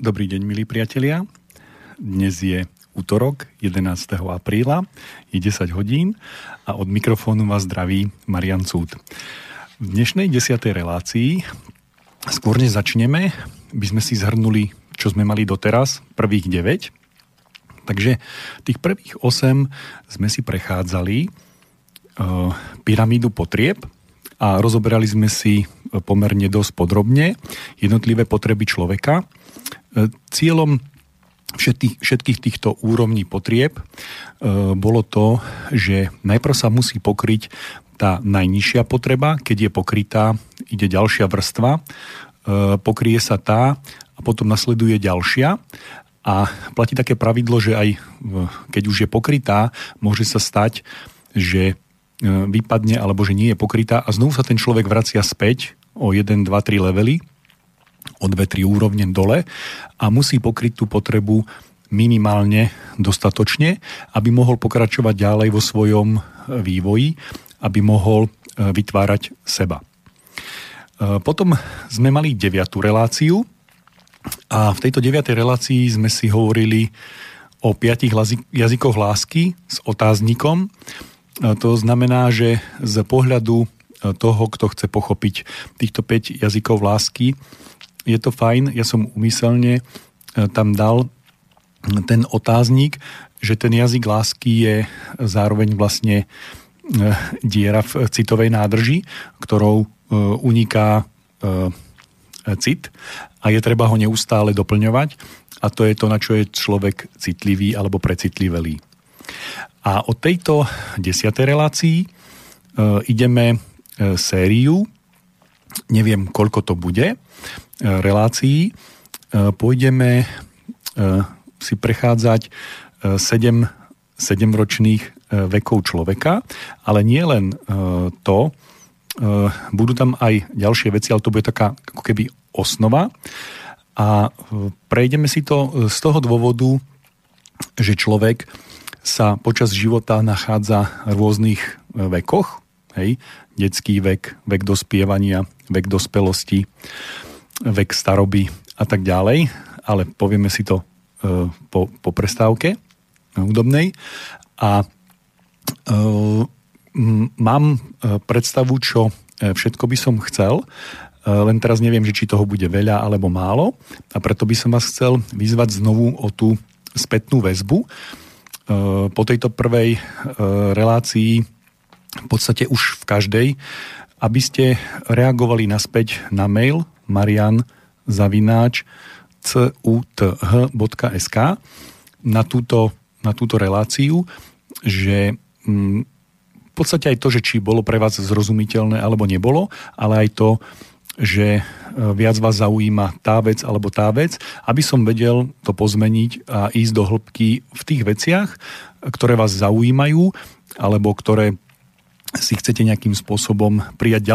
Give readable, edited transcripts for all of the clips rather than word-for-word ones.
Dobrý deň, milí priatelia. Dnes je utorok, 11. apríla, je 10 hodín a od mikrofónu vás zdraví Marián Cúth. V dnešnej 10. relácii, skôr než začneme, by sme si zhrnuli, čo sme mali doteraz, prvých 9. Takže tých prvých 8 sme si prechádzali pyramídu potrieb a rozoberali sme si pomerne dosť podrobne jednotlivé potreby človeka. Cieľom všetkých týchto úrovní potrieb bolo to, že najprv sa musí pokryť tá najnižšia potreba, keď je pokrytá, ide ďalšia vrstva, pokrie sa tá a potom nasleduje ďalšia a platí také pravidlo, že aj keď už je pokrytá, môže sa stať, že vypadne alebo že nie je pokrytá a znovu sa ten človek vracia späť o 1, 2, 3 levely, o 2-3 úrovne dole a musí pokryť tú potrebu minimálne dostatočne, aby mohol pokračovať ďalej vo svojom vývoji, aby mohol vytvárať seba. Potom sme mali 9. reláciu a v tejto 9. relácii sme si hovorili o 5 jazykoch lásky s otáznikom. To znamená, že z pohľadu toho, kto chce pochopiť týchto 5 jazykov lásky, je to fajn, ja som úmyselne tam dal ten otáznik, že ten jazyk lásky je zároveň vlastne diera v citovej nádrži, ktorou uniká cit a je treba ho neustále doplňovať a to je to, na čo je človek citlivý alebo precitlivelý. A od tejto 10. relácii ideme sériu, neviem, koľko to bude, relácií. Pôjdeme si prechádzať 7 ročných vekov človeka, ale nie len to, budú tam aj ďalšie veci, ale to bude taká ako keby osnova a prejdeme si to z toho dôvodu, že človek sa počas života nachádza v rôznych vekoch, hej, detský vek, vek dospievania, vek dospelosti, vek staroby a tak ďalej, ale povieme si to po prestávke hudobnej. A mám predstavu, čo všetko by som chcel, len teraz neviem, či toho bude veľa alebo málo a preto by som vás chcel vyzvať znovu o tú spätnú väzbu. Po tejto prvej relácii v podstate už v každej, aby ste reagovali naspäť na mail marian@cuth.sk na túto reláciu, že v podstate aj to, že či bolo pre vás zrozumiteľné alebo nebolo, ale aj to, že viac vás zaujíma tá vec alebo tá vec, aby som vedel to pozmeniť a ísť do hĺbky v tých veciach, ktoré vás zaujímajú alebo ktoré si chcete nejakým spôsobom prijať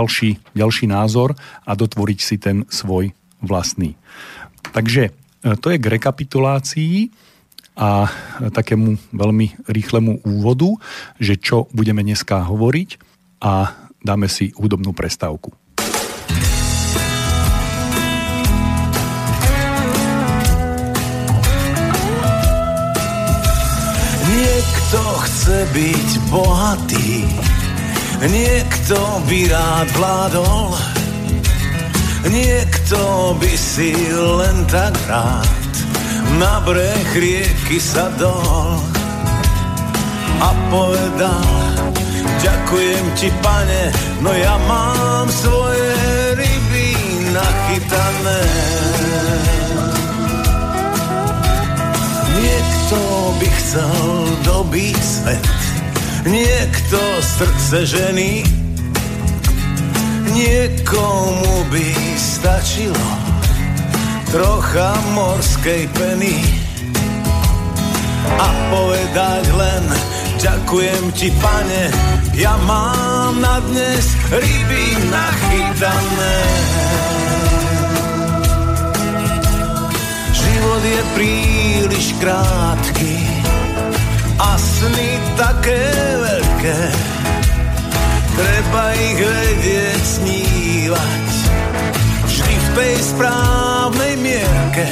ďalší názor a dotvoriť si ten svoj vlastný. Takže to je k rekapitulácii a takému veľmi rýchlemu úvodu, že čo budeme dneska hovoriť a dáme si hudobnú prestávku. Niekto chce byť bohatý, niekto by rád vládol, niekto by si len tak rád na breh rieky sadol a povedal: ďakujem ti, pane, no ja mám svoje ryby nachytané. Niekto by chcel dobiť svet, niekto srdce ženy, niekomu by stačilo trocha morskej peny a povedať len: ďakujem ti, pane, ja mám na dnes ryby nachytané. Život je príliš krátky a sny také veľké, treba ich vedieť snívať vždy v tej správnej mierke.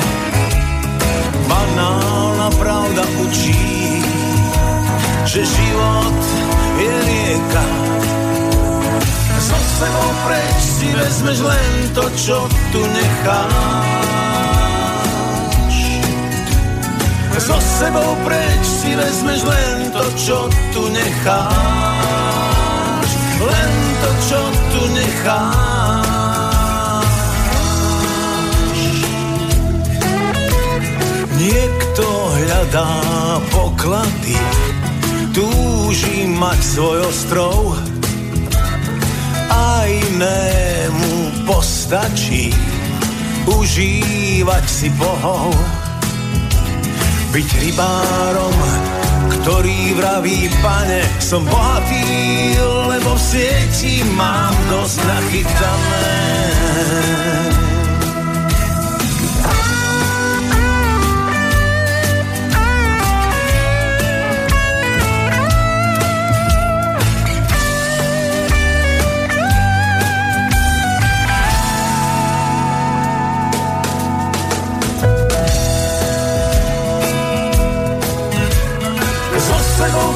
banálna pravda učí, že život je rieka. So sebou preč si vezmeš len to, čo tu necháš. So sebou preč si vezmeš len to, čo tu necháš. Len to, čo tu necháš. Niekto hľadá poklady, túži mať svoj ostrov, a inému postačí užívať si bohov. Byť rybárom, ktorý vraví: Pane, som bohatý, lebo v sieti mám dosť nachytané.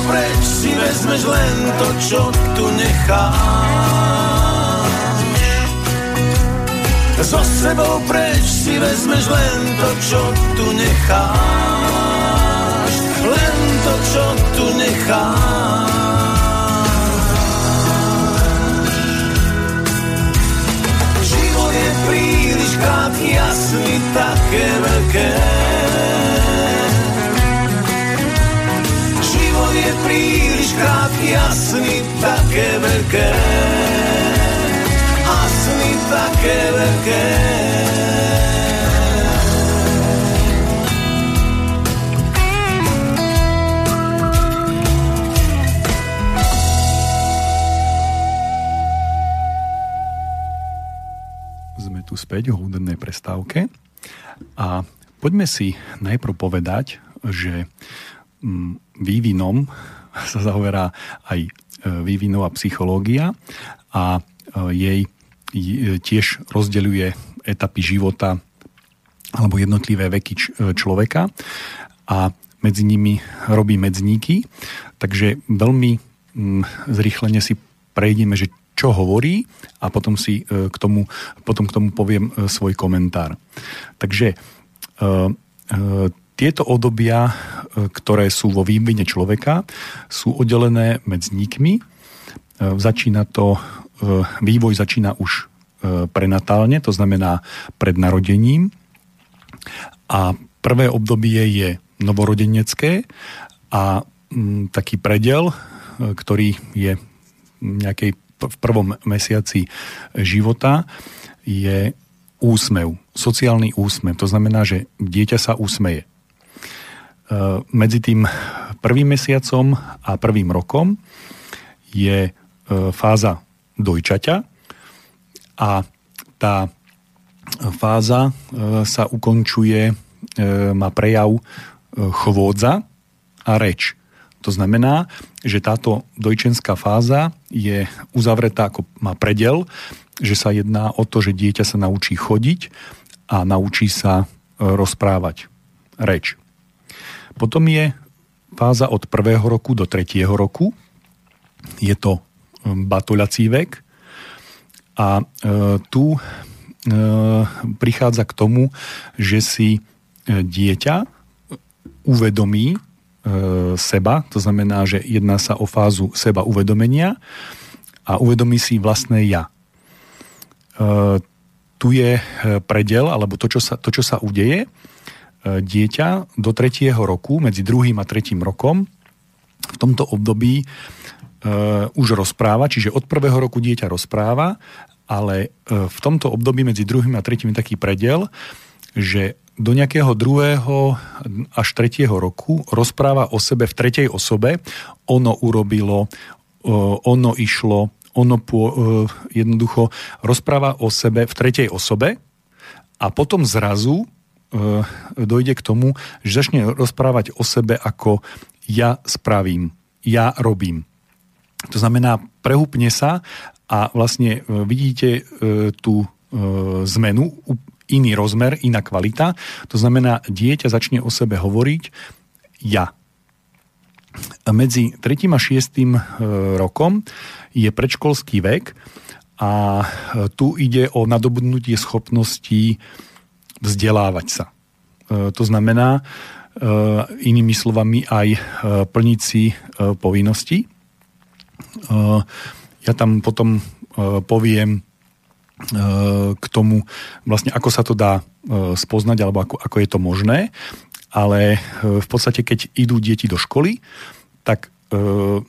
Preč si vezmeš len to, čo tu necháš. So sebou preč si vezmeš len to, čo tu necháš. Len to, čo tu necháš. Život je príliš krátky a sny také veľké. Je príliš krátky a sny také veľké, a sny také veľké. Sme tu späť v hudobnej prestávke a poďme si najprv povedať, že vývinom sa zaoberá aj vývinová psychológia a jej tiež rozdeľuje etapy života alebo jednotlivé veky človeka a medzi nimi robí medzníky. Takže veľmi zrýchlene si prejdeme, že čo hovorí, a potom si k tomu poviem svoj komentár. Takže tieto obdobia, ktoré sú vo vývine človeka, sú oddelené medzníkmi. Vývoj začína už prenatálne, to znamená pred narodením. A prvé obdobie je novorodenecké a taký predel, ktorý je v prvom mesiaci života, je úsmev, sociálny úsmev. To znamená, že dieťa sa úsmeje. Medzi tým prvým mesiacom a prvým rokom je fáza dojčaťa a tá fáza sa ukončuje, má prejav chvôdza a reč. To znamená, že táto dojčenská fáza je uzavretá, ako má predel, že sa jedná o to, že dieťa sa naučí chodiť a naučí sa rozprávať reč. Potom je fáza od 1. roku do 3. roku. Je to batoľací vek. A tu prichádza k tomu, že si dieťa uvedomí seba. To znamená, že jedná sa o fázu seba uvedomenia a uvedomí si vlastné ja. Tu je predel, alebo to, čo sa udeje. Dieťa do 3. roku, medzi 2. a 3. rokom, v tomto období už rozpráva, čiže od 1. roku dieťa rozpráva, ale v tomto období medzi 2. a 3. je taký predel, že do nejakého 2. až 3. roku rozpráva o sebe v tretej osobe. Ono urobilo, ono išlo, jednoducho rozpráva o sebe v tretej osobe a potom zrazu dojde k tomu, že začne rozprávať o sebe ako ja spravím, ja robím. To znamená, prehúpne sa a vlastne vidíte tú zmenu iný rozmer, iná kvalita. To znamená, dieťa začne o sebe hovoriť ja. Medzi 3. a 6. rokom je predškolský vek a tu ide o nadobudnutie schopností vzdelávať sa. To znamená, inými slovami, aj plniť si povinnosti. Ja tam potom poviem k tomu, vlastne ako sa to dá spoznať, alebo ako je to možné. Ale v podstate, keď idú deti do školy, tak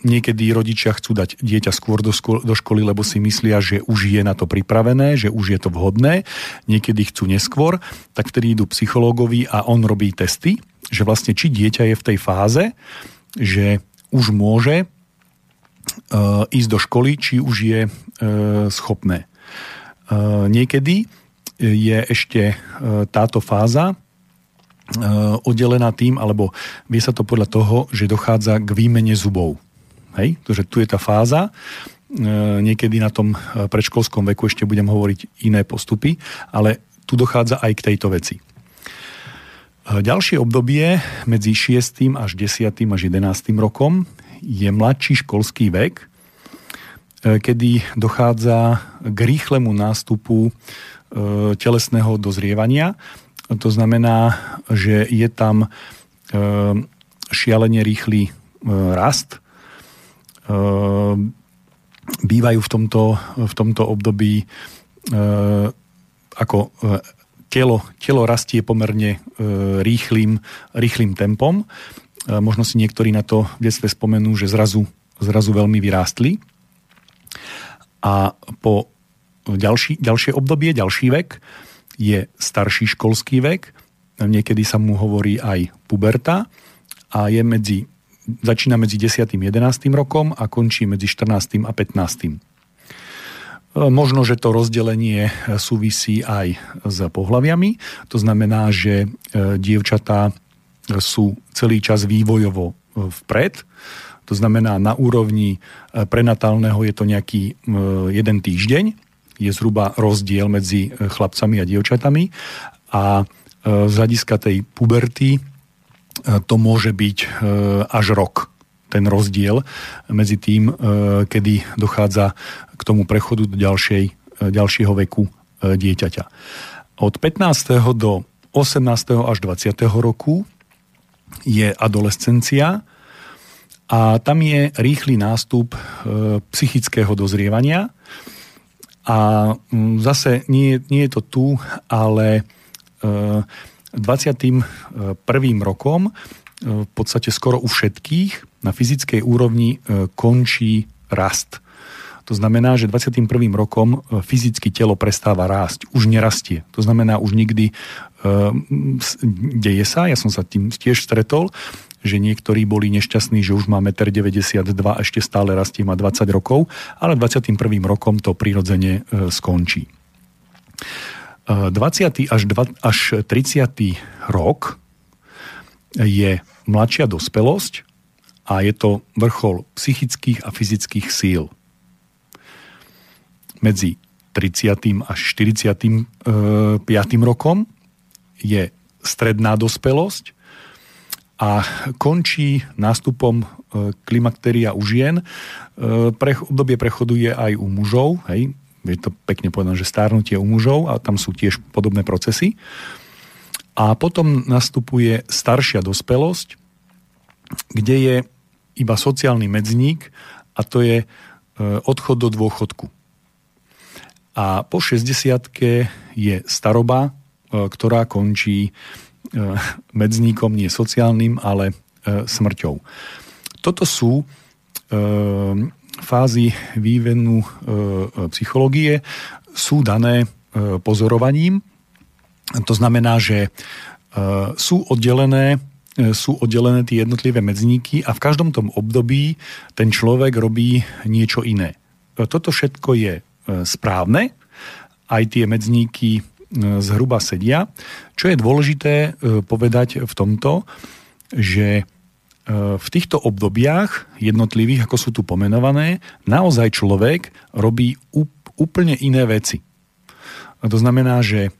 niekedy rodičia chcú dať dieťa skôr do školy, lebo si myslia, že už je na to pripravené, že už je to vhodné. Niekedy chcú neskôr, tak vtedy idú psychológovi a on robí testy, že vlastne či dieťa je v tej fáze, že už môže ísť do školy, či už je schopné. Niekedy je ešte táto fáza oddelená tým, alebo vie sa to podľa toho, že dochádza k výmene zubov. Hej? Takže tu je tá fáza. Niekedy na tom predškolskom veku ešte budem hovoriť iné postupy, ale tu dochádza aj k tejto veci. Ďalšie obdobie medzi 6. až 10. až 11. rokom je mladší školský vek, kedy dochádza k rýchlemu nástupu telesného dozrievania. To znamená, že je tam šialene rýchly rast. Bývajú v tomto období ako telo rastie pomerne rýchlym tempom. Možno si niektorí na to v detstve spomenú, že zrazu veľmi vyrástli. A po ďalšie obdobie, ďalší vek, je starší školský vek, niekedy sa mu hovorí aj puberta a je začína medzi 10. a 11. rokom a končí medzi 14. a 15. Možno, že to rozdelenie súvisí aj s pohlaviami, to znamená, že dievčatá sú celý čas vývojovo vpred, to znamená na úrovni prenatálneho je to nejaký jeden týždeň, je zhruba rozdiel medzi chlapcami a dievčatami a z hľadiska tej puberty to môže byť až rok, ten rozdiel medzi tým, kedy dochádza k tomu prechodu do ďalšieho veku dieťaťa. Od 15. do 18. až 20. roku je adolescencia a tam je rýchly nástup psychického dozrievania. A zase nie je to tu, ale 21. rokom v podstate skoro u všetkých na fyzickej úrovni končí rast. To znamená, že 21. rokom fyzicky telo prestáva rásť, už nerastie. To znamená, už nikdy deje sa, ja som sa tým tiež stretol, že niektorí boli nešťastní, že už má 1,92 m, ešte stále rastie, má 20 rokov, ale 21. rokom to prirodzene skončí. 20. až 30. rok je mladšia dospelosť a je to vrchol psychických a fyzických síl. Medzi 30. až 45. rokom je stredná dospelosť a končí nástupom klimakteria u žien. Obdobie prechodu je aj u mužov. Hej. Je to pekne povedané, že stárnutie u mužov a tam sú tiež podobné procesy. A potom nastupuje staršia dospelosť, kde je iba sociálny medzník a to je odchod do dôchodku. A po 60-ke je staroba, ktorá končí medzníkom, nie sociálnym, ale smrťou. Toto sú fázy vývinu psychológie, sú dané pozorovaním. To znamená, že sú oddelené tie jednotlivé medzníky a v každom tom období ten človek robí niečo iné. Toto všetko je správne, aj tie medzníky zhruba sedia. Čo je dôležité povedať v tomto, že v týchto obdobiach jednotlivých, ako sú tu pomenované, naozaj človek robí úplne iné veci. To znamená, že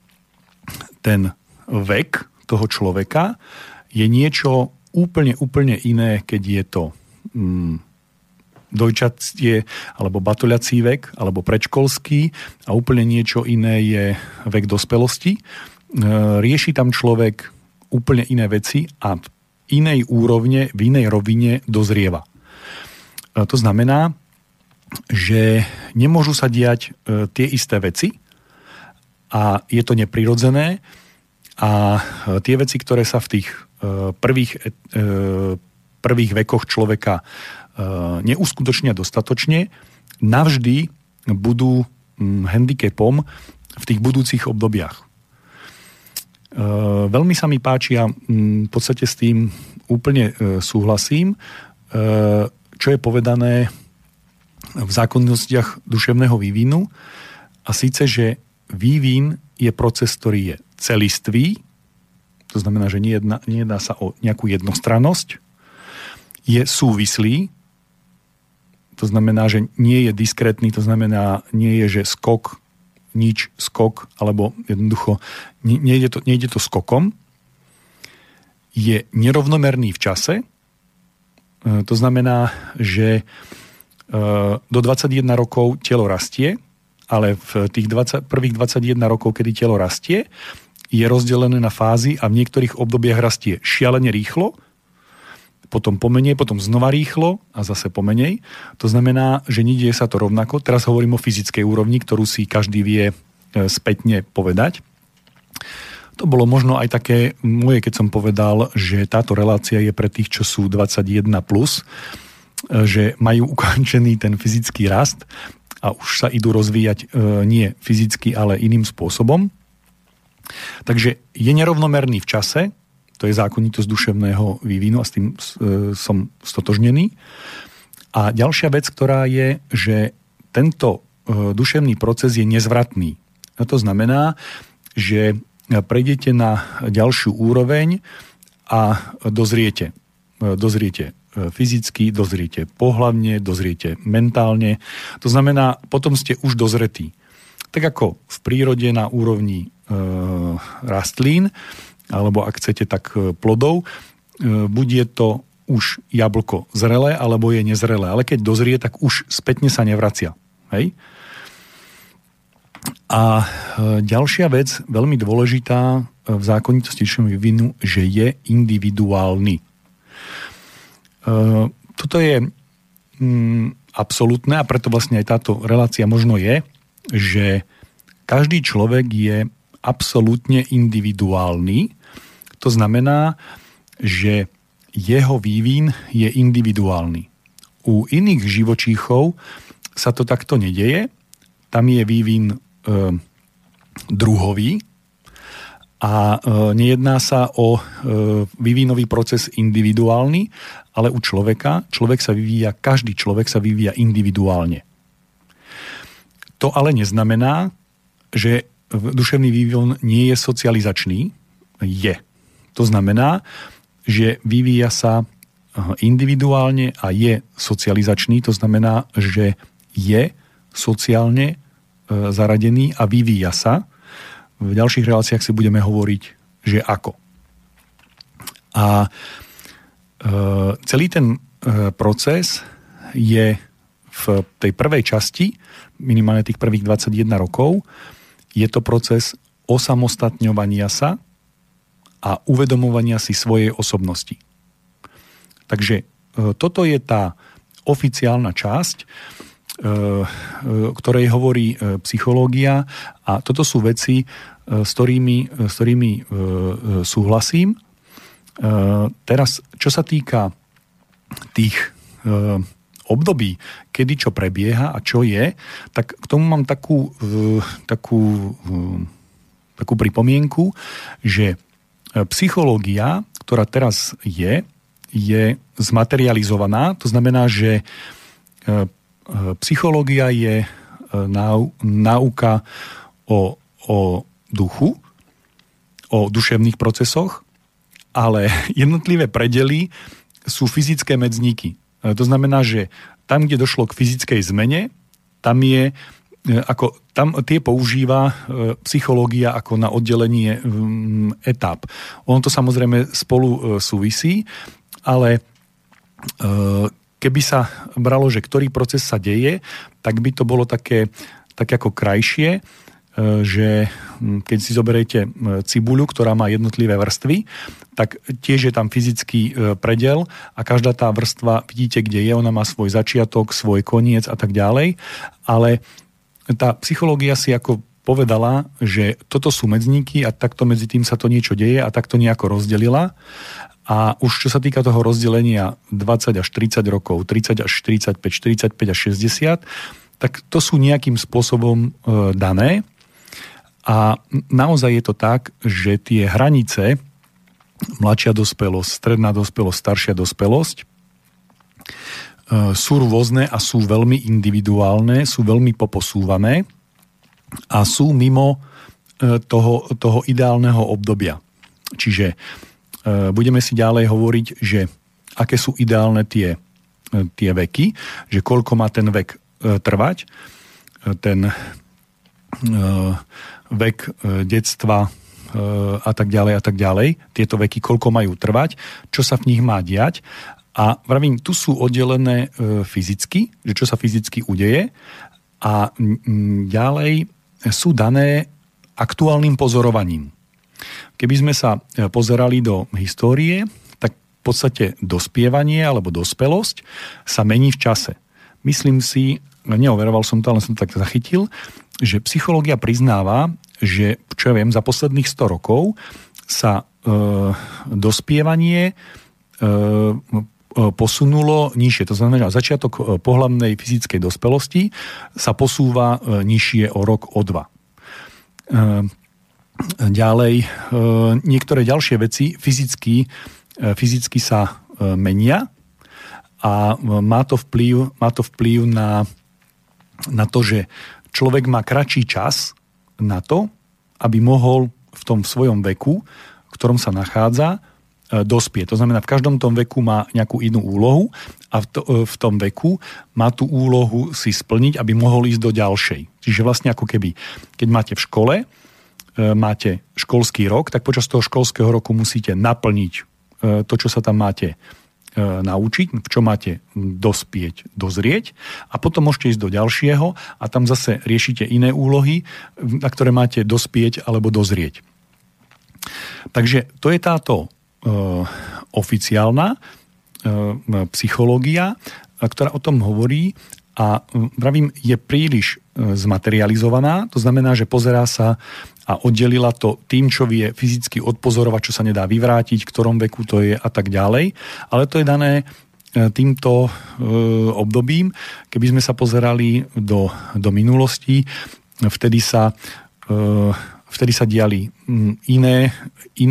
ten vek toho človeka je niečo úplne iné, keď je to dojčacie alebo batuľací vek, alebo predškolský, a úplne niečo iné je vek dospelosti. Rieši tam človek úplne iné veci a v inej úrovne, v inej rovine dozrieva. To znamená, že nemôžu sa diať tie isté veci a je to neprirodzené a tie veci, ktoré sa v tých prvých vekoch človeka neuskutočnia dostatočne, navždy budú handicapom v tých budúcich obdobiach. Veľmi sa mi páči a v podstate s tým úplne súhlasím, čo je povedané v zákonnostiach duševného vývinu, a síce, že vývin je proces, ktorý je celistvý, to znamená, že nejedná sa o nejakú jednostrannosť, je súvislý, to znamená, že nie je diskrétny, to znamená, nie je, že skok, nič, skok, alebo jednoducho nejde to skokom, je nerovnomerný v čase, to znamená, že do 21 rokov telo rastie, ale v tých prvých 21 rokov, kedy telo rastie, je rozdelené na fázy a v niektorých obdobiach rastie šialene rýchlo, potom pomenej, potom znova rýchlo a zase pomenej. To znamená, že nedieje sa to rovnako. Teraz hovorím o fyzickej úrovni, ktorú si každý vie spätne povedať. To bolo možno aj také moje, keď som povedal, že táto relácia je pre tých, čo sú 21+, že majú ukončený ten fyzický rast a už sa idú rozvíjať nie fyzicky, ale iným spôsobom. Takže je nerovnomerný v čase, to je zákonitosť duševného vývinu a s tým som stotožnený. A ďalšia vec, ktorá je, že tento duševný proces je nezvratný. A to znamená, že prejdete na ďalšiu úroveň a dozriete. Dozriete fyzicky, dozriete pohlavne, dozriete mentálne. To znamená, potom ste už dozretí. Tak ako v prírode na úrovni rastlín, alebo ak chcete, tak plodov, buď je to už jablko zrelé, alebo je nezrelé. Ale keď dozrie, tak už spätne sa nevracia. Hej? A ďalšia vec, veľmi dôležitá v zákonitosti vývinu, že je individuálny. Toto je absolútne, a preto vlastne aj táto relácia možno je, že každý človek je absolútne individuálny. To znamená, že jeho vývin je individuálny. U iných živočíchov sa to takto nedeje. Tam je vývin druhový a nejedná sa o vývinový proces individuálny, ale u každý človek sa vyvíja individuálne. To ale neznamená, že duševný vývin nie je socializačný. Je. To znamená, že vyvíja sa individuálne a je socializačný. To znamená, že je sociálne zaradený a vyvíja sa. V ďalších reláciách si budeme hovoriť, že ako. A celý ten proces je v tej prvej časti, minimálne tých prvých 21 rokov, je to proces osamostatňovania sa a uvedomovania si svojej osobnosti. Takže toto je tá oficiálna časť, ktorej hovorí psychológia, a toto sú veci, s ktorými súhlasím. Teraz, čo sa týka tých období, kedy čo prebieha a čo je, tak k tomu mám takú pripomienku, že psychológia, ktorá teraz je zmaterializovaná. To znamená, že psychológia je náuka o duchu, o duševných procesoch, ale jednotlivé predely sú fyzické medzníky. To znamená, že tam, kde došlo k fyzickej zmene, tam je ako tam tie používa psychológia ako na oddelenie etap. Ono to samozrejme spolu súvisí, ale keby sa bralo, že ktorý proces sa deje, tak by to bolo také ako krajšie, že keď si zoberiete cibuľu, ktorá má jednotlivé vrstvy, tak tiež je tam fyzický predel a každá tá vrstva, vidíte, kde je, ona má svoj začiatok, svoj koniec a tak ďalej, ale tá psychológia si ako povedala, že toto sú medzníky a takto medzi tým sa to niečo deje a takto nejako rozdelila. A už čo sa týka toho rozdelenia 20 až 30 rokov, 30 až 45, 45 až 60, tak to sú nejakým spôsobom dané. A naozaj je to tak, že tie hranice, mladšia dospelosť, stredná dospelosť, staršia dospelosť, sú rôzne a sú veľmi individuálne, sú veľmi poposúvané a sú mimo toho ideálneho obdobia. Čiže budeme si ďalej hovoriť, že aké sú ideálne tie veky, že koľko má ten vek trvať. Ten vek detstva a tak ďalej. Tieto veky, koľko majú trvať, čo sa v nich má diať. A vravím, tu sú oddelené fyzicky, že čo sa fyzicky udeje. A ďalej sú dané aktuálnym pozorovaním. Keby sme sa pozerali do histórie, tak v podstate dospievanie alebo dospelosť sa mení v čase. Myslím si, neoveroval som to, ale som to tak zachytil, že psychológia priznáva, že čo ja viem, za posledných 100 rokov sa dospievanie posunulo nižšie. To znamená, začiatok pohlavnej fyzickej dospelosti sa posúva nižšie o rok, o dva. Ďalej, niektoré ďalšie veci fyzicky sa menia a má to vplyv na to, že človek má kratší čas na to, aby mohol v tom svojom veku, v ktorom sa nachádza, dospieť. To znamená, v každom tom veku má nejakú inú úlohu a v tom veku má tú úlohu si splniť, aby mohol ísť do ďalšej. Čiže vlastne ako keby, keď máte v škole, máte školský rok, tak počas toho školského roku musíte naplniť to, čo sa tam máte naučiť, v čo máte dospieť, dozrieť a potom môžete ísť do ďalšieho a tam zase riešite iné úlohy, na ktoré máte dospieť alebo dozrieť. Takže to je táto oficiálna psychológia, ktorá o tom hovorí a pravím, je príliš zmaterializovaná, to znamená, že pozerá sa a oddelila to tým, čo vie fyzicky odpozorovať, čo sa nedá vyvrátiť, v ktorom veku to je a tak ďalej. Ale to je dané týmto obdobím. Keby sme sa pozerali do minulosti, vtedy sa diali iné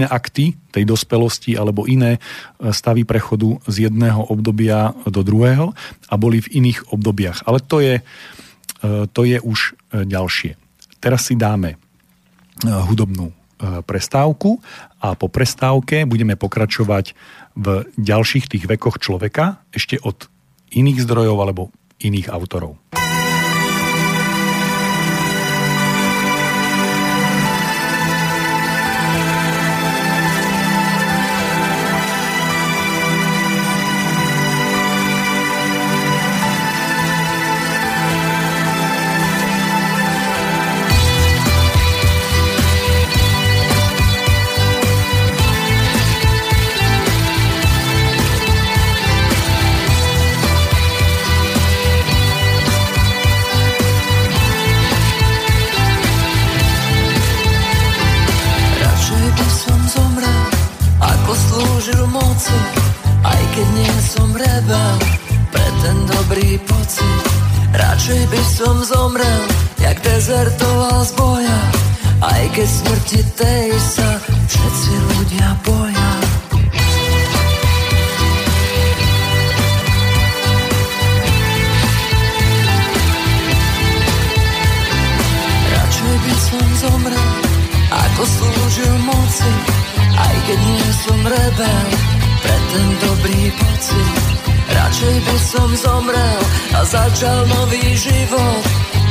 akty tej dospelosti alebo iné stavy prechodu z jedného obdobia do druhého a boli v iných obdobiach. Ale to je už ďalšie. Teraz si dáme hudobnú prestávku a po prestávke budeme pokračovať v ďalších tých vekoch človeka ešte od iných zdrojov alebo iných autorov. Začal nový život,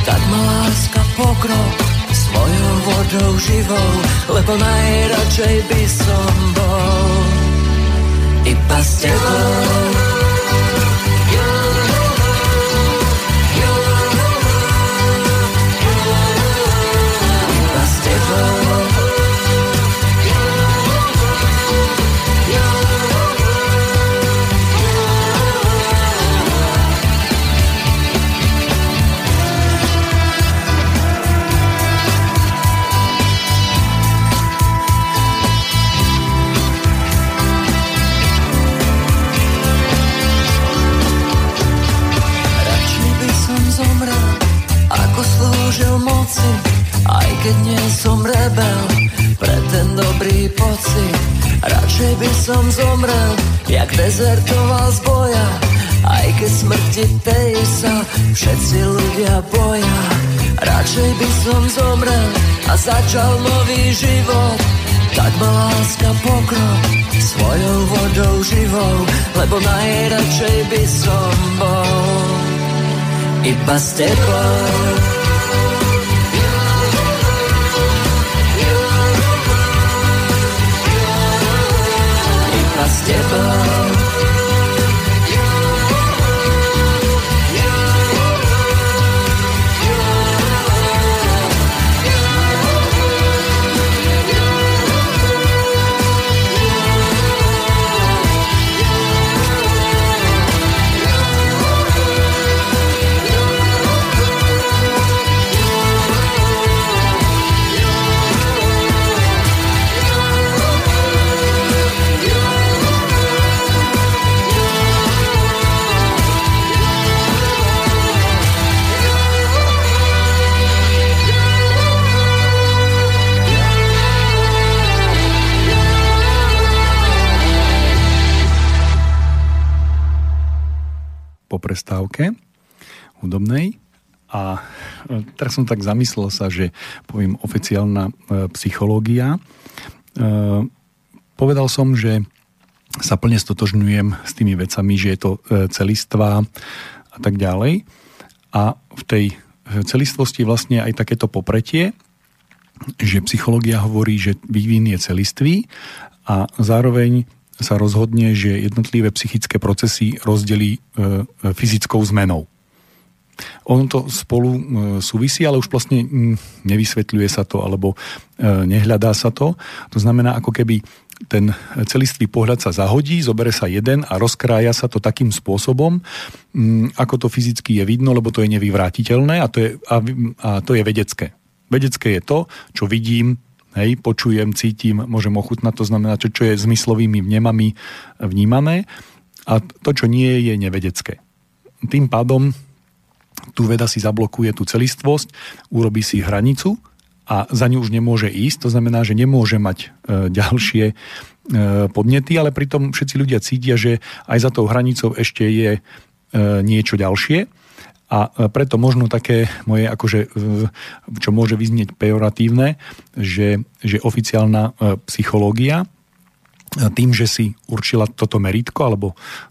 Tak ma láska pokrok svojou vodou živou, lebo najradšej by som bol iba s tebou. Aj keď nie som rebel pre ten dobrý pocit, radšej by som zomrel jak dezertoval z boja. Aj keď smrti tej sa všetci ľudia boja, radšej by som zomrel a začal nový život. Tak ma láska pokrok svojou vodou živou, lebo najradšej by som bol iba s tebou. S tebou. Po prestávke hudobnej a teraz som tak zamyslel sa, že poviem oficiálna psychológia. Povedal som, že sa plne stotožňujem s tými vecami, že je to celistvá a tak ďalej. A v tej celistvosti vlastne aj takéto popretie, že psychológia hovorí, že vývin je celistvý a zároveň sa rozhodne, že jednotlivé psychické procesy rozdelí fyzickou zmenou. Ono to spolu súvisí, ale už vlastne nevysvetľuje sa to, alebo nehľadá sa to. To znamená, ako keby ten celistvý pohľad sa zahodí, zobere sa jeden a rozkrája sa to takým spôsobom, ako to fyzicky je vidno, lebo to je nevyvrátiteľné a to je vedecké. Vedecké je to, čo vidím, hej, počujem, cítim, môžem ochutnať, to znamená, čo je zmyslovými vnemami vnímané a to, čo nie je, je nevedecké. Tým pádom tu veda si zablokuje tú celistvosť, urobí si hranicu a za ňu už nemôže ísť, to znamená, že nemôže mať ďalšie podnety, ale pritom všetci ľudia cítia, že aj za tou hranicou ešte je niečo ďalšie. A preto možno také moje, akože, čo môže vyznieť pejoratívne, že oficiálna psychológia tým, že si určila toto meritko alebo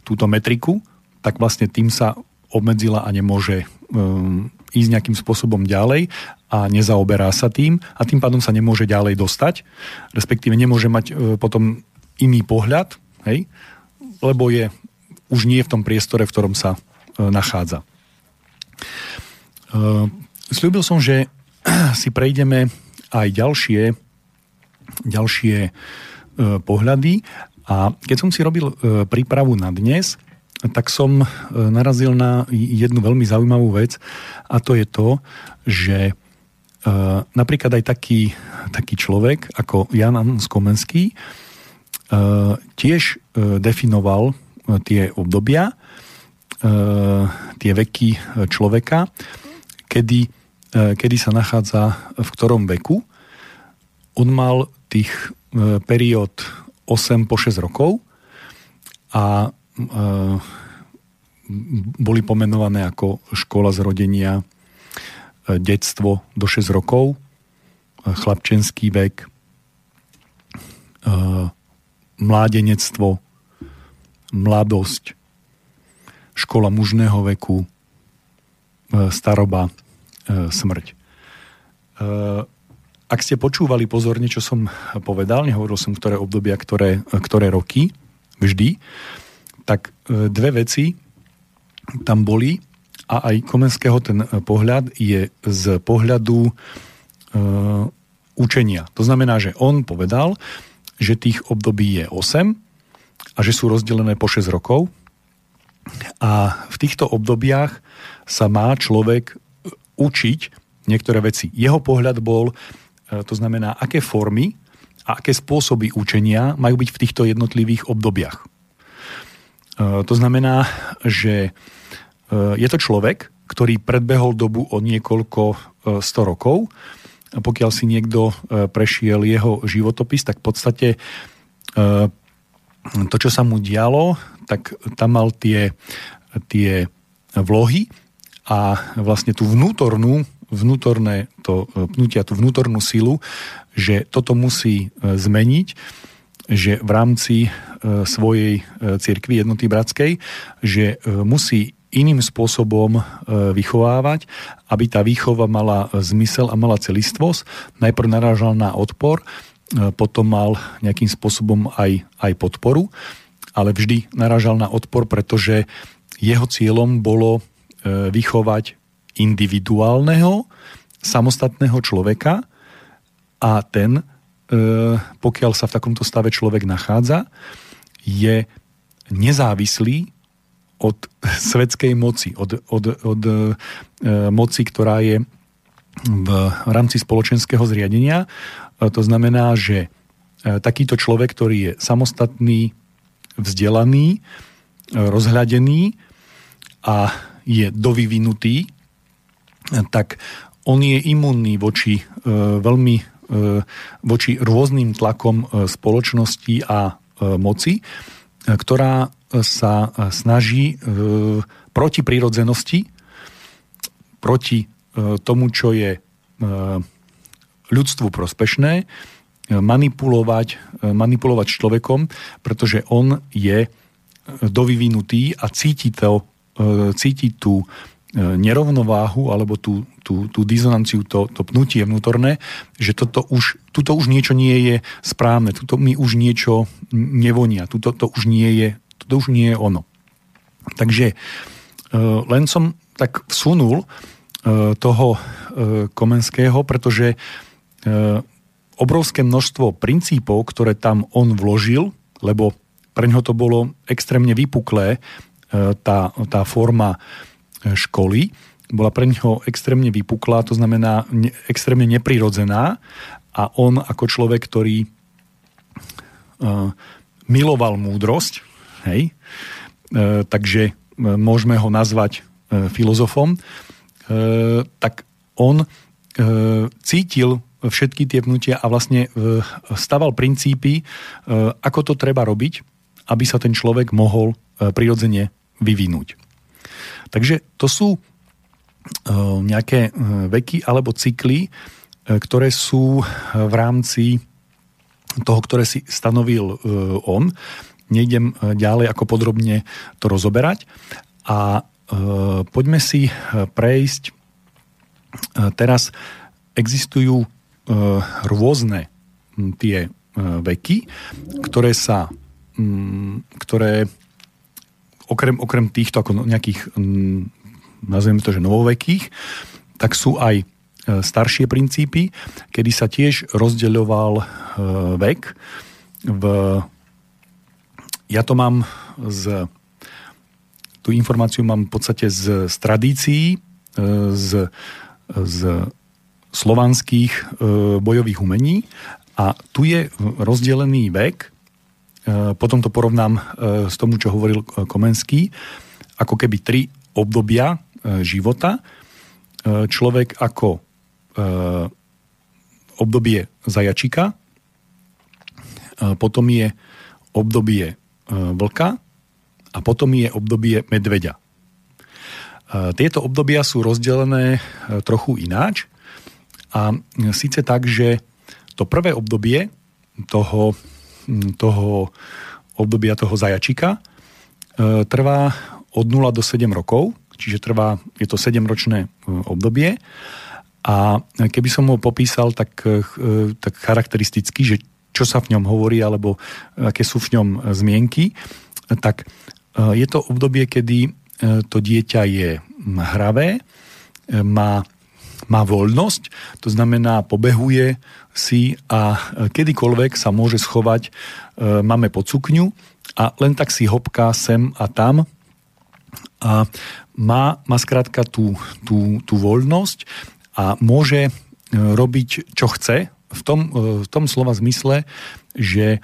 túto metriku, tak vlastne tým sa obmedzila a nemôže ísť nejakým spôsobom ďalej a nezaoberá sa tým a tým pádom sa nemôže ďalej dostať, respektíve nemôže mať potom iný pohľad, hej? Lebo je už nie v tom priestore, v ktorom sa nachádza. Sľúbil som, že si prejdeme aj ďalšie pohľady a keď som si robil prípravu na dnes, tak som narazil na jednu veľmi zaujímavú vec a to je to, že napríklad aj taký človek ako Jan Komenský tiež definoval tie obdobia, tie veky človeka, kedy sa nachádza v ktorom veku. On mal tých periód 8 po 6 rokov a boli pomenované ako škola zrodenia, detstvo do 6 rokov, chlapčenský vek, mládenectvo, mladosť, škola mužného veku, staroba smrť. Ak ste počúvali pozorne, čo som povedal, nehovoril som ktoré obdobia, ktoré roky, vždy, tak dve veci tam boli a aj Komenského ten pohľad je z pohľadu učenia. To znamená, že on povedal, že tých období je 8 a že sú rozdelené po 6 rokov a v týchto obdobiach sa má človek učiť niektoré veci. Jeho pohľad bol, to znamená, aké formy a aké spôsoby učenia majú byť v týchto jednotlivých obdobiach. To znamená, že je to človek, ktorý predbehol dobu o niekoľko 100 rokov. Pokiaľ si niekto prešiel jeho životopis, tak v podstate to, čo sa mu dialo, tak tam mal tie vlohy a vlastne tú vnútorné to pnutia, tú vnútornú silu, že toto musí zmeniť, že v rámci svojej cirkvi jednoty bratskej, že musí iným spôsobom vychovávať, aby tá výchova mala zmysel a mala celistvosť. Najprv narážal na odpor, potom mal nejakým spôsobom aj podporu, ale vždy narážal na odpor, pretože jeho cieľom bolo vychovať individuálneho, samostatného človeka a ten, pokiaľ sa v takomto stave človek nachádza, je nezávislý od svetskej moci, od moci, ktorá je v rámci spoločenského zriadenia. To znamená, že takýto človek, ktorý je samostatný, vzdelaný, rozhľadený a je dovyvinutý, tak on je imunný voči rôznym tlakom spoločnosti a moci, ktorá sa snaží proti prírodzenosti, proti tomu, čo je ľudstvu prospešné, manipulovať človekom, pretože on je dovyvinutý a cíti tú nerovnováhu alebo tú dizonanciu, to pnutie vnútorné, že tuto už niečo nie je správne, tuto mi už niečo nevonia, tuto už nie je ono. Takže len som tak vsunul toho Komenského, pretože obrovské množstvo princípov, ktoré tam on vložil, lebo pre ňoho to bolo extrémne vypuklé, tá forma školy bola pre ňoho extrémne vypuklá, to znamená extrémne neprirodzená a on ako človek, ktorý miloval múdrosť, hej, takže môžeme ho nazvať filozofom, tak on cítil všetky tie pnutia a vlastne staval princípy, ako to treba robiť, aby sa ten človek mohol prirodzene vyvinúť. Takže to sú nejaké veky alebo cykly, ktoré sú v rámci toho, ktoré si stanovil on. Nejdem ďalej ako podrobne to rozoberať. A poďme si prejsť. Teraz existujú rôzne tie veky, ktoré okrem týchto ako nejakých, nazveme to, že novovekých, tak sú aj staršie princípy, kedy sa tiež rozdeľoval vek. Ja to mám tú informáciu mám v podstate z tradícií, z slovanských bojových umení a tu je rozdelený vek. Potom to porovnám s tomu, čo hovoril Komenský, ako keby 3 obdobia života. Človek ako obdobie zajačika, potom je obdobie vlka a potom je obdobie medveďa. Tieto obdobia sú rozdelené trochu ináč a síce tak, že to prvé obdobie toho obdobia toho zajačika trvá od 0 do 7 rokov, čiže trvá, je to 7-ročné obdobie. A keby som ho popísal tak charakteristicky, že čo sa v ňom hovorí, alebo aké sú v ňom zmienky, tak je to obdobie, kedy to dieťa je hravé, má voľnosť, to znamená pobehuje si a kedykoľvek sa môže schovať, máme pod sukňu a len tak si hopká sem a tam a má skrátka tú voľnosť a môže robiť, čo chce v tom slova zmysle, že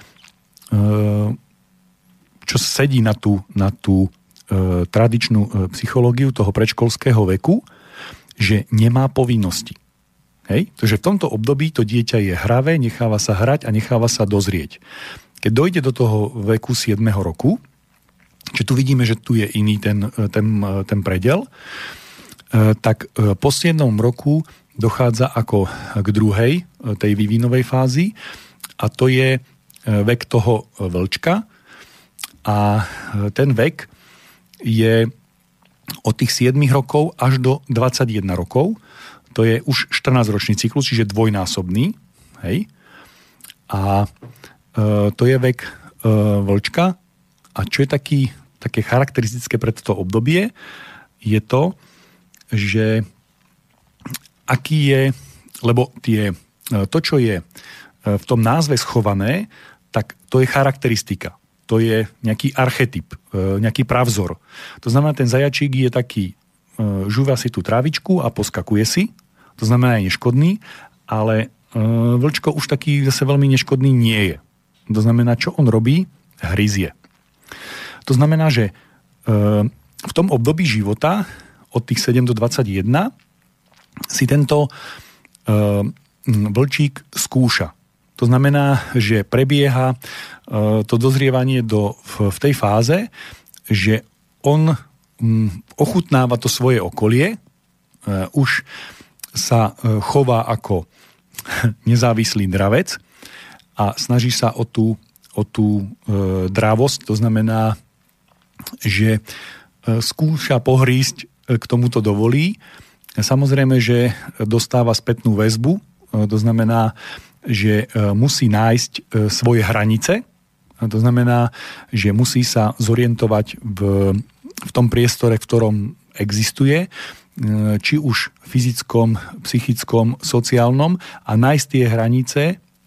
čo sedí na tú tradičnú psychológiu toho predškolského veku, že nemá povinnosti. Hej? Takže v tomto období to dieťa je hravé, necháva sa hrať a necháva sa dozrieť. Keď dojde do toho veku 7. roku, že tu vidíme, že tu je iný ten predel, tak po 7. roku dochádza ako k druhej, tej vývinovej fázi a to je vek toho vlčka a ten vek je od tých 7 rokov až do 21 rokov. To je už 14-ročný cyklus, čiže dvojnásobný. Hej. A to je vek vlčka. A čo je také charakteristické pre toto obdobie, je to, že aký je, lebo to, čo je v tom názve schované, tak to je charakteristika. To je nejaký archetyp, nejaký pravzor. To znamená, ten zajačík je taký, žúva si tú trávičku a poskakuje si. To znamená, je neškodný, ale vlčko už taký zase veľmi neškodný nie je. To znamená, čo on robí? Hryzie. To znamená, že v tom období života od tých 7 do 21 si tento vlčík skúša. To znamená, že prebieha to dozrievanie v tej fáze, že on ochutnáva to svoje okolie, už sa chová ako nezávislý dravec a snaží sa o tú dravosť, to znamená, že skúša pohrísť, k tomuto dovolí. Samozrejme, že dostáva spätnú väzbu, to znamená, že musí nájsť svoje hranice. To znamená, že musí sa zorientovať v tom priestore, v ktorom existuje, či už fyzickom, psychickom, sociálnom a nájsť tie hranice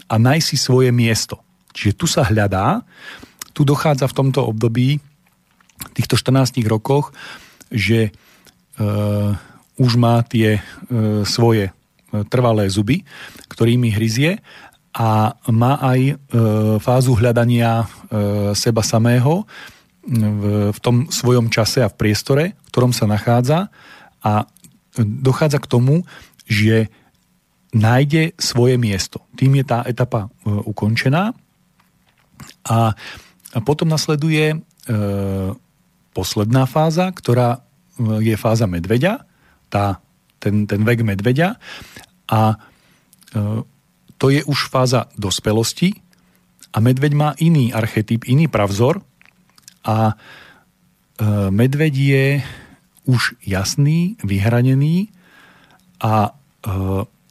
a nájsť si svoje miesto. Čiže tu sa hľadá, tu dochádza v tomto období, v týchto 14 rokoch, že už má tie svoje trvalé zuby, ktorými hryzie a má aj fázu hľadania seba samého v tom svojom čase a v priestore, v ktorom sa nachádza a dochádza k tomu, že nájde svoje miesto. Tým je tá etapa ukončená a potom nasleduje posledná fáza, ktorá je fáza medveďa, ten vek medveďa a to je už fáza dospelosti a medveď má iný archetyp, iný pravzor a medveď je už jasný, vyhranený a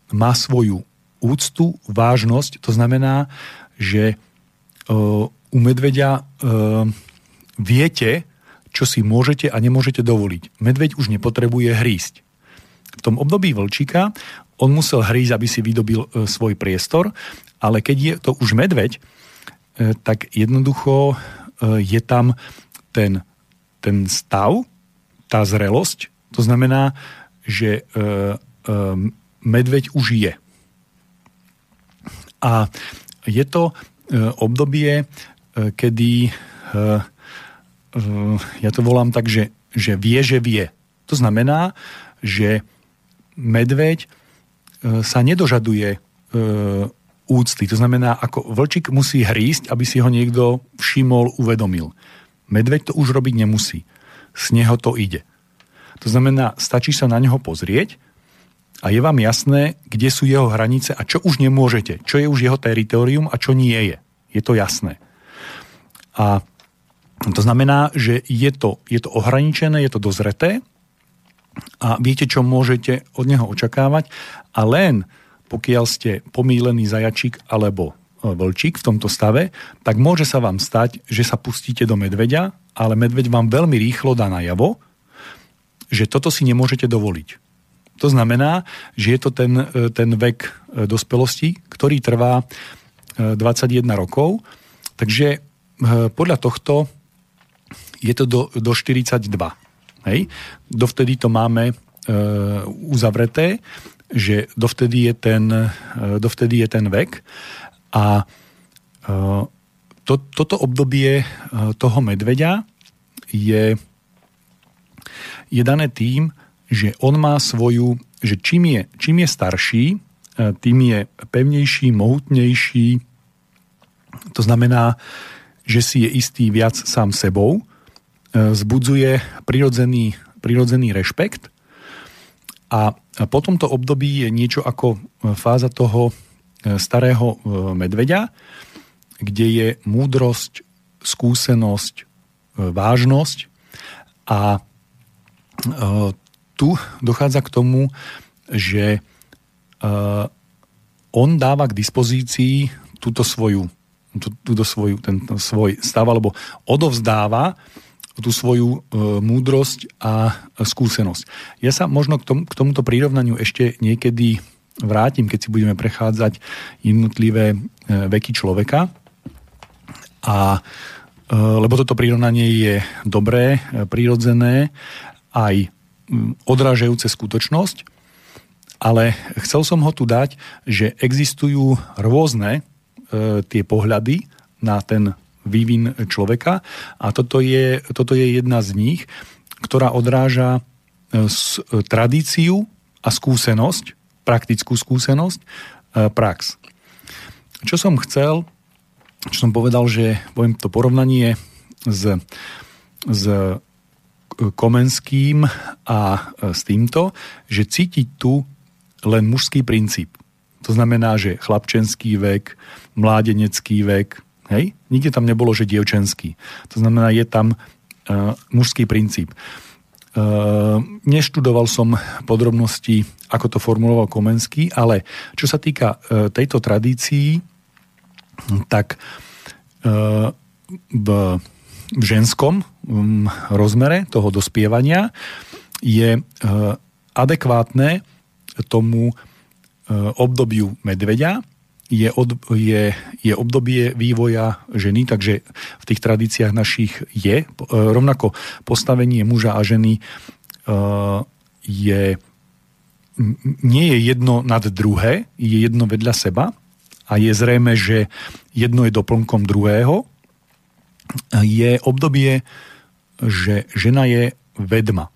má svoju úctu, vážnosť, to znamená, že u medveďa viete, čo si môžete a nemôžete dovoliť. Medveď už nepotrebuje hrísť. V tom období vlčíka on musel hrísť, aby si vydobil svoj priestor, ale keď je to už medveď, tak jednoducho je tam ten stav, tá zrelosť, to znamená, že medveď už je. A je to obdobie, kedy ja to volám tak, že vie, že vie. To znamená, že medveď sa nedožaduje úcty. To znamená, ako vlčík musí hrísť, aby si ho niekto všimol, uvedomil. Medveď to už robiť nemusí. Z neho to ide. To znamená, stačí sa na neho pozrieť a je vám jasné, kde sú jeho hranice a čo už nemôžete. Čo je už jeho teritorium a čo nie je. Je to jasné. A to znamená, že je to ohraničené, je to dozreté a viete, čo môžete od neho očakávať. A len pokiaľ ste pomýlený zajačík alebo vlčík v tomto stave, tak môže sa vám stať, že sa pustíte do medveďa, ale medveď vám veľmi rýchlo dá najavo, že toto si nemôžete dovoliť. To znamená, že je to ten vek dospelosti, ktorý trvá 21 rokov, takže podľa tohto je to do 42. Hej? Dovtedy to máme uzavreté, že dovtedy je ten vek. A toto obdobie toho medveďa je dané tým, že on má svoju, že čím je starší, tým je pevnejší, mohutnejší. To znamená, že si je istý viac sám sebou, vzbudzuje prirodzený rešpekt. A po tomto období je niečo ako fáza toho starého medveďa, kde je múdrosť, skúsenosť, vážnosť a tu dochádza k tomu, že on dáva k dispozícii ten svoj stav, alebo odovzdáva tú svoju múdrosť a skúsenosť. Ja sa možno k tomuto prirovnaniu ešte niekedy vrátim, keď si budeme prechádzať jednotlivé veky človeka. Lebo toto prirovnanie je dobré, prirodzené, aj odrážajúce skutočnosť, ale chcel som ho tu dať, že existujú rôzne tie pohľady na ten vývin človeka a toto je jedna z nich, ktorá odráža tradíciu a skúsenosť, praktickú skúsenosť, prax. Čo som povedal, že poviem to porovnanie s Komenským a s týmto, že cítiť tu len mužský princíp. To znamená, že chlapčenský vek, mládenecký vek, hej? Nikde tam nebolo, že dievčenský. To znamená, je tam mužský princíp. Neštudoval som podrobnosti, ako to formuloval Komenský, ale čo sa týka tejto tradícii, tak v ženskom rozmere toho dospievania je adekvátne tomu obdobiu medveďa, je obdobie vývoja ženy, takže v tých tradíciách našich je. Rovnako postavenie muža a ženy nie je jedno nad druhé, je jedno vedľa seba a je zrejme, že jedno je doplnkom druhého. Je obdobie, že žena je vedma.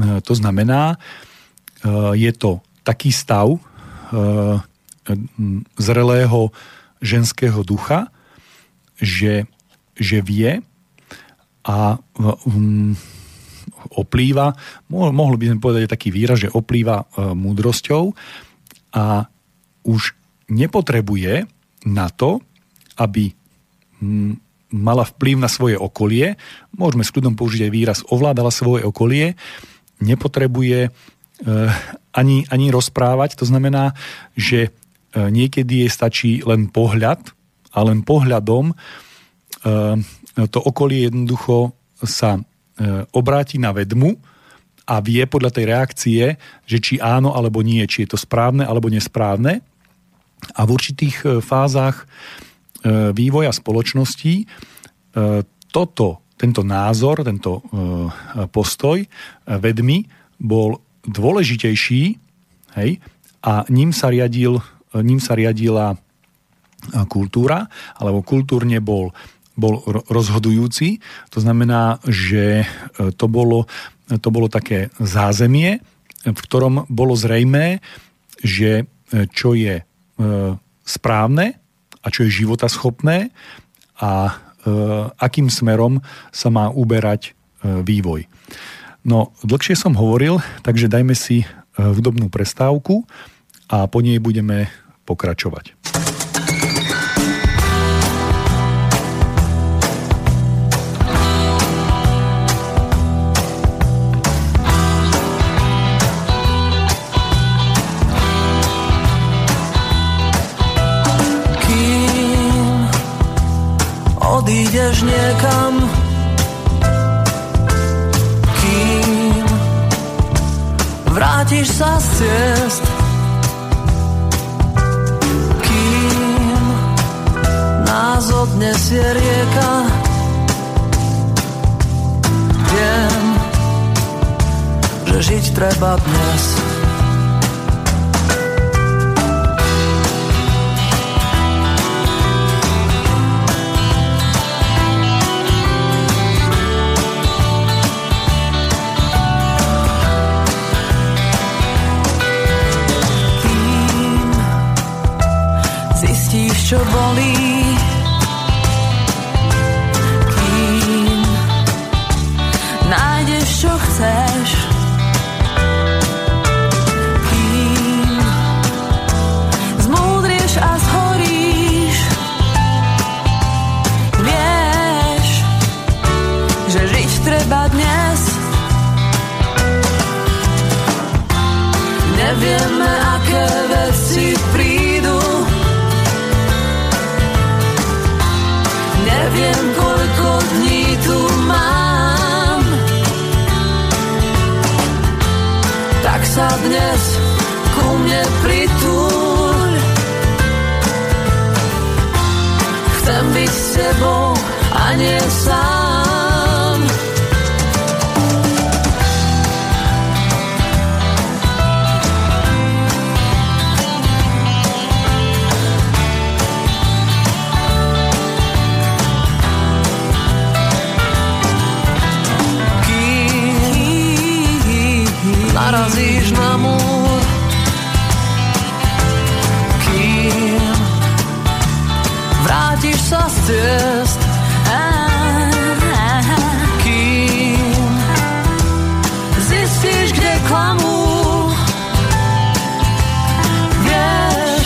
To znamená, je to taký stav zrelého ženského ducha, že vie a oplýva, mohli by sme povedať taký výraz, že oplýva múdrosťou a už nepotrebuje na to, aby mala vplyv na svoje okolie, môžeme s kľudom použiť aj výraz ovládala svoje okolie, nepotrebuje ani rozprávať, to znamená, že niekedy jej stačí len pohľad a len pohľadom to okolie jednoducho sa obráti na vedmu a vie podľa tej reakcie, že či áno alebo nie, či je to správne alebo nesprávne a v určitých fázach vývoja spoločností tento názor, tento postoj vedmy bol dôležitejší, hej, a ním sa riadila kultúra, alebo kultúrne bol rozhodujúci. To znamená, že to bolo také zázemie, v ktorom bolo zrejmé, že čo je správne a čo je životaschopné a akým smerom sa má uberať vývoj. No, dlhšie som hovoril, takže dajme si hudobnú prestávku a po nej budeme pokračovať. odídeš niekam, kým vrátiš sa z ciest, kým nás odnesie rieka. Viem, že žiť treba dnes. Čo bolí, kým nájdeš, čo chceš, kým zmúdrieš a zhoríš, vieš, že žiť treba dnes. Nevieme, aké veci prídu, neviem, koľko dní tu mám, tak sa dnes ku mne pritúľ. Chcem byť s tebou a nie sám. Narazíš na múr, kým vrátiš sa z ciest, kým zistíš, kde klamú, vieš,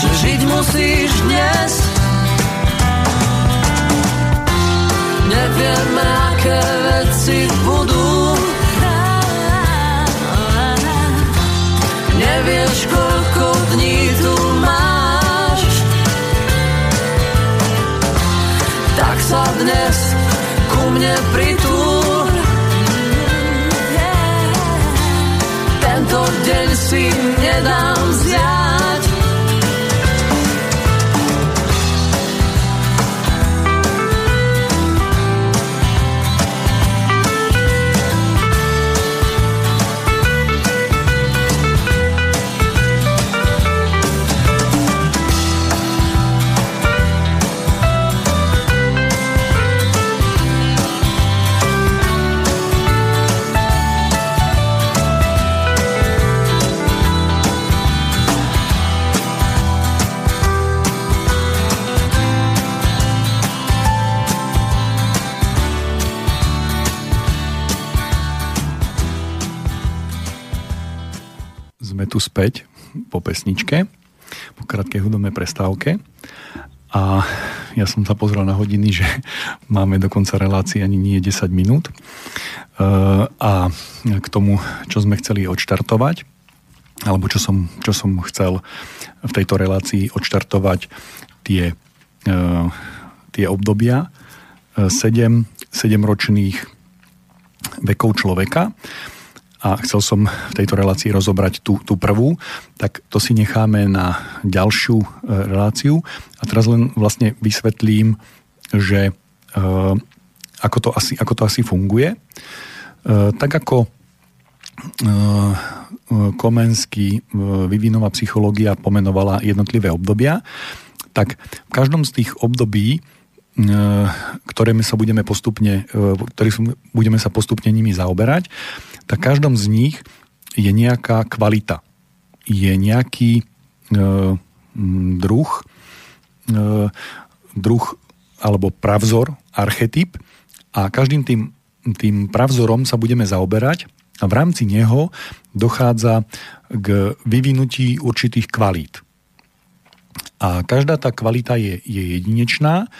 že žiť musíš dnes. Nevieme, aké veci budú, nevieš, koľko dní tu máš, tak sa dnes ku mne pritúľ. Tento deň si nedám vziať. Späť po pesničke, po krátkej hudobnej prestávke, a ja som sa pozrel na hodiny, že máme do konca relácie ani nie 10 minút a k tomu, čo sme chceli odštartovať, alebo čo som chcel v tejto relácii odštartovať, tie obdobia 7-ročných vekov človeka. A chcel som v tejto relácii rozobrať tú prvú, tak to si necháme na ďalšiu reláciu. A teraz len vlastne vysvetlím, že ako to asi funguje. Tak ako Komenský vyvinová psychológia pomenovala jednotlivé obdobia, tak v každom z tých období, ktorými sa budeme postupne nimi zaoberať, tak v každom z nich je nejaká kvalita. Je nejaký druh alebo pravzor, archetyp, a každým tým pravzorom sa budeme zaoberať a v rámci neho dochádza k vyvinutí určitých kvalít. A každá tá kvalita je jedinečná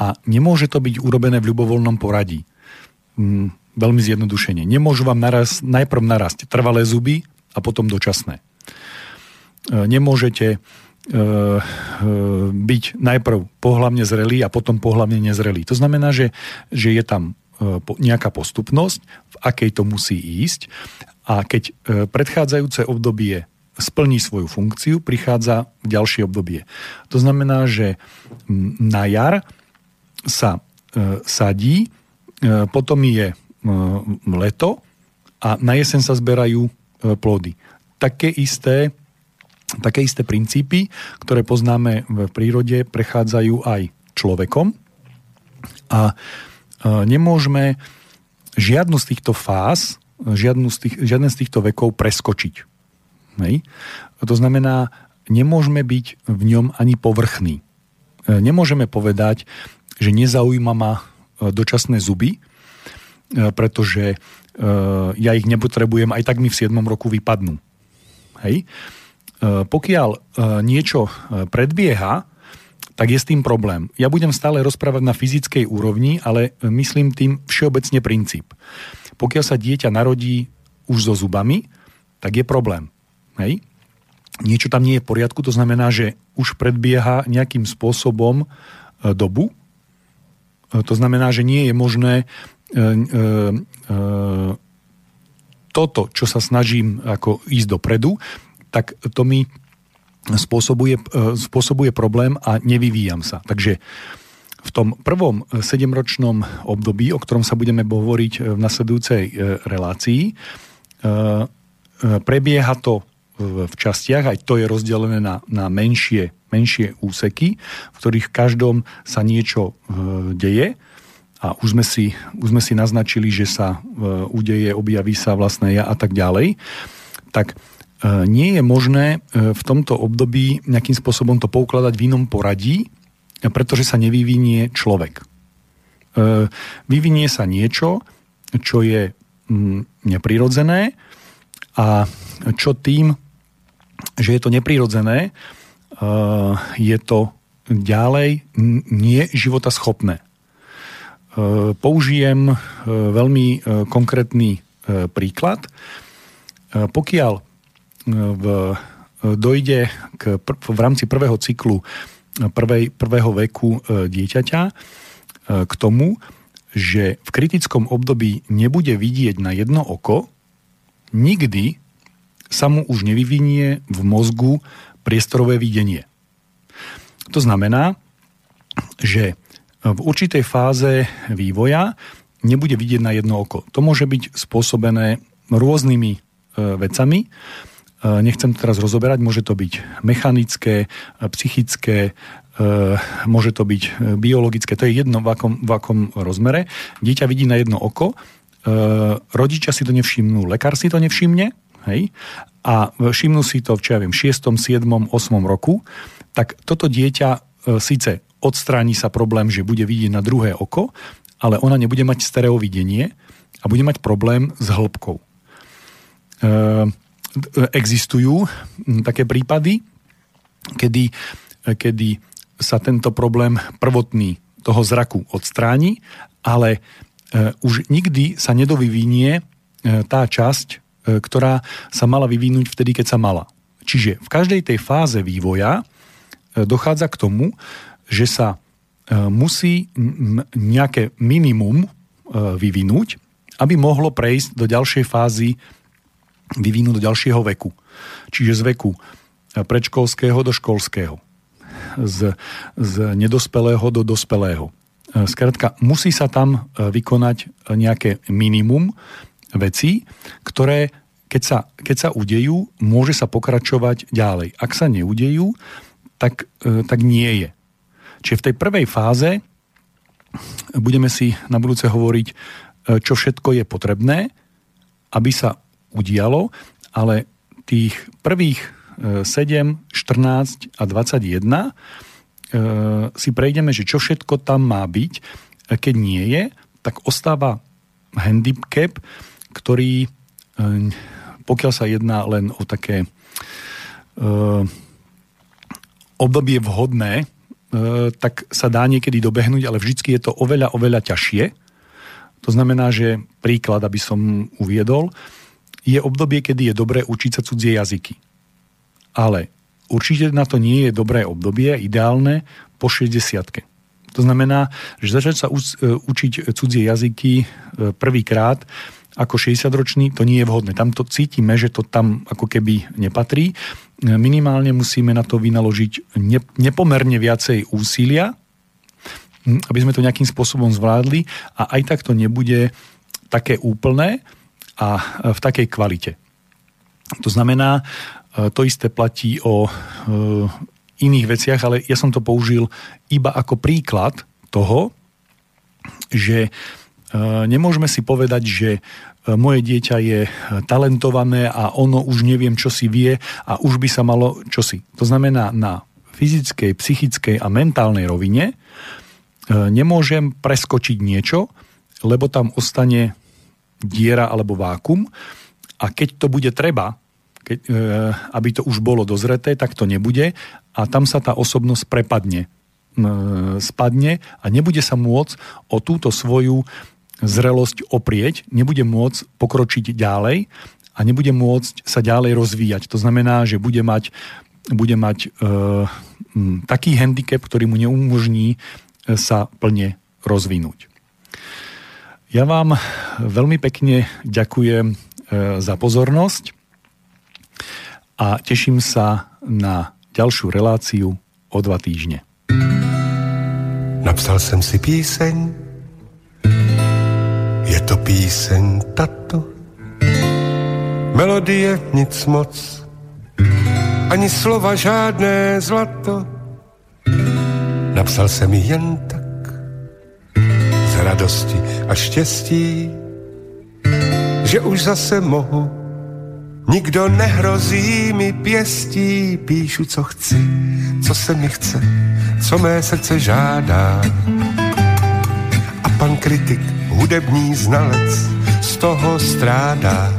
a nemôže to byť urobené v ľubovoľnom poradí. Veľmi zjednodušene. Nemôžu vám najprv narasť trvalé zuby a potom dočasné. Nemôžete byť najprv pohlavne zrelý a potom pohlavne nezrelý. To znamená, že je tam nejaká postupnosť, v akej to musí ísť, a keď predchádzajúce obdobie splní svoju funkciu, prichádza ďalšie obdobie. To znamená, že na jar sa sadí, potom je leto a na jeseň sa zberajú plody. Také isté princípy, ktoré poznáme v prírode, prechádzajú aj človekom a nemôžeme žiadnu z týchto fáz, žiadne z týchto vekov preskočiť. Hej. To znamená, nemôžeme byť v ňom ani povrchní. Nemôžeme povedať, že nezaujíma ma dočasné zuby, pretože ja ich nepotrebujem, aj tak mi v 7. roku vypadnú. Hej. Pokiaľ niečo predbieha, tak je s tým problém. Ja budem stále rozprávať na fyzickej úrovni, ale myslím tým všeobecne princíp. Pokiaľ sa dieťa narodí už so zubami, tak je problém. Hej. Niečo tam nie je v poriadku, to znamená, že už predbieha nejakým spôsobom dobu. To znamená, že nie je možné toto, čo sa snažím ako ísť dopredu, tak to mi spôsobuje problém a nevyvíjam sa. Takže v tom prvom 7-ročnom období, o ktorom sa budeme hovoriť v nasledujúcej relácii, prebieha to v častiach, aj to je rozdelené na menšie úseky, v ktorých v každom sa niečo deje. A už sme si naznačili, že sa udeje, objaví sa vlastné ja a tak ďalej. Tak nie je možné v tomto období nejakým spôsobom to poukladať v inom poradí, pretože sa nevyvinie človek. Vyvinie sa niečo, čo je neprirodzené, a čo tým, že je to neprirodzené, je to ďalej nie životaschopné. Použijem veľmi konkrétny príklad. Pokiaľ dojde v rámci prvého cyklu prvého veku dieťaťa k tomu, že v kritickom období nebude vidieť na jedno oko, nikdy sa mu už nevyvinie v mozgu priestorové videnie. To znamená, že v určitej fáze vývoja nebude vidieť na jedno oko. To môže byť spôsobené rôznymi vecami. Nechcem to teraz rozoberať, môže to byť mechanické, psychické, môže to byť biologické, to je jedno v akom rozmere. Dieťa vidí na jedno oko, rodičia si to nevšimnú, lekár si to nevšimne, hej? A všimnú si to v 6., 7., 8. roku, tak toto dieťa síce odstráni sa problém, že bude vidieť na druhé oko, ale ona nebude mať stereovidenie a bude mať problém s hĺbkou. Existujú také prípady, kedy sa tento problém prvotný toho zraku odstráni, ale už nikdy sa nedovyvinie tá časť, ktorá sa mala vyvinúť vtedy, keď sa mala. Čiže v každej tej fáze vývoja dochádza k tomu, že sa musí nejaké minimum vyvinúť, aby mohlo prejsť do ďalšej fázy vyvinúť do ďalšieho veku. Čiže z veku predškolského do školského. Z nedospelého do dospelého. Skrátka, musí sa tam vykonať nejaké minimum vecí, ktoré, keď sa udejú, môže sa pokračovať ďalej. Ak sa neudejú, tak nie je. Čiže v tej prvej fáze budeme si na budúce hovoriť, čo všetko je potrebné, aby sa udialo, ale tých prvých 7, 14 a 21 si prejdeme, že čo všetko tam má byť. Keď nie je, tak ostáva handicap, ktorý, pokiaľ sa jedná len o také obdobie vhodné, tak sa dá niekedy dobehnúť, ale vždycky je to oveľa, oveľa ťažšie. To znamená, že príklad, aby som uviedol, je obdobie, kedy je dobré učiť sa cudzie jazyky. Ale určite na to nie je dobré obdobie, ideálne po 60-ke. To znamená, že začať sa učiť cudzie jazyky prvýkrát ako 60-ročný, to nie je vhodné. Tam to cítime, že to tam ako keby nepatrí. Minimálne musíme na to vynaložiť nepomerne viacej úsilia, aby sme to nejakým spôsobom zvládli a aj tak to nebude také úplné a v takej kvalite. To znamená, to isté platí o iných veciach, ale ja som to použil iba ako príklad toho, že nemôžeme si povedať, že moje dieťa je talentované a ono už neviem, čo si vie a už by sa malo čosi. To znamená, na fyzickej, psychickej a mentálnej rovine nemôžem preskočiť niečo, lebo tam ostane diera alebo vákum a keď to bude treba, aby to už bolo dozreté, tak to nebude a tam sa tá osobnosť spadne a nebude sa môcť o túto svoju zrelosť oprieť, nebude môcť pokročiť ďalej a nebude môcť sa ďalej rozvíjať. To znamená, že bude mať taký handicap, ktorý mu neumožní sa plne rozvinúť. Ja vám veľmi pekne ďakujem za pozornosť a teším sa na ďalšiu reláciu o 2 týždne. Napsal jsem si píseň, je to píseň tato. Melodie nic moc, ani slova žádné zlato. Napsal jsem ji jen tak, z radosti a štěstí, že už zase mohu. Nikdo nehrozí mi pěstí, píšu, co chci, co se mi chce, co mé srdce žádá. A pan kritik, hudební znalec, z toho strádá.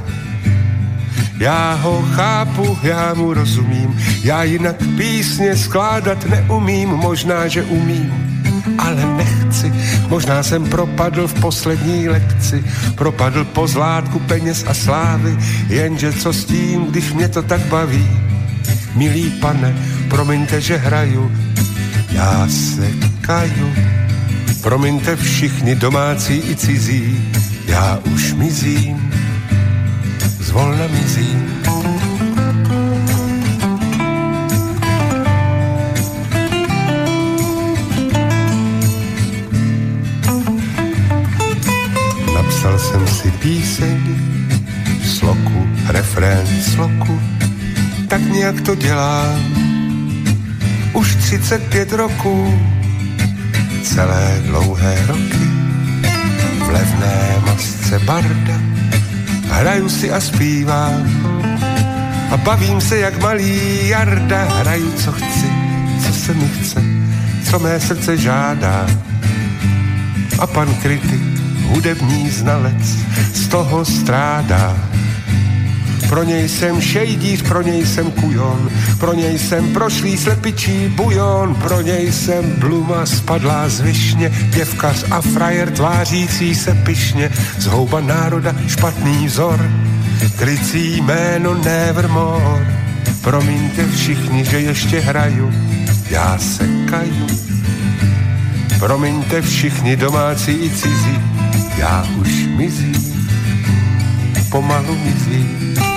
Já ho chápu, já mu rozumím, já jinak písně skládat neumím, možná, že umím, ale nechci. Možná jsem propadl v poslední lekci, propadl po zlátku peněz a slávy, jenže co s tím, když mě to tak baví. Milý pane, promiňte, že hraju, já se kaju. Promiňte všichni domácí i cizí, já už mizím, zvolna mizím. Napsal jsem si píseň, sloku, refrén, sloku, tak nějak to dělám. Už 35 roků, celé dlouhé roky, v levné masce barda, hraju si a zpívám. A bavím se jak malý Jarda, hraju co chci, co se mi chce, co mé srdce žádá. A pan kritik, hudební znalec, z toho strádá. Pro něj jsem šejdíř, pro něj jsem kujon, pro něj jsem prošlý slepičí bujon, pro něj jsem bluma spadlá z višně, děvkař a frajer tvářící se pyšně, zhouba národa, špatný vzor, krycí jméno Nevermore. Promiňte všichni, že ještě hraju, já se kaju. Promiňte všichni domácí i cizí, já už mizím, pomalu mizím.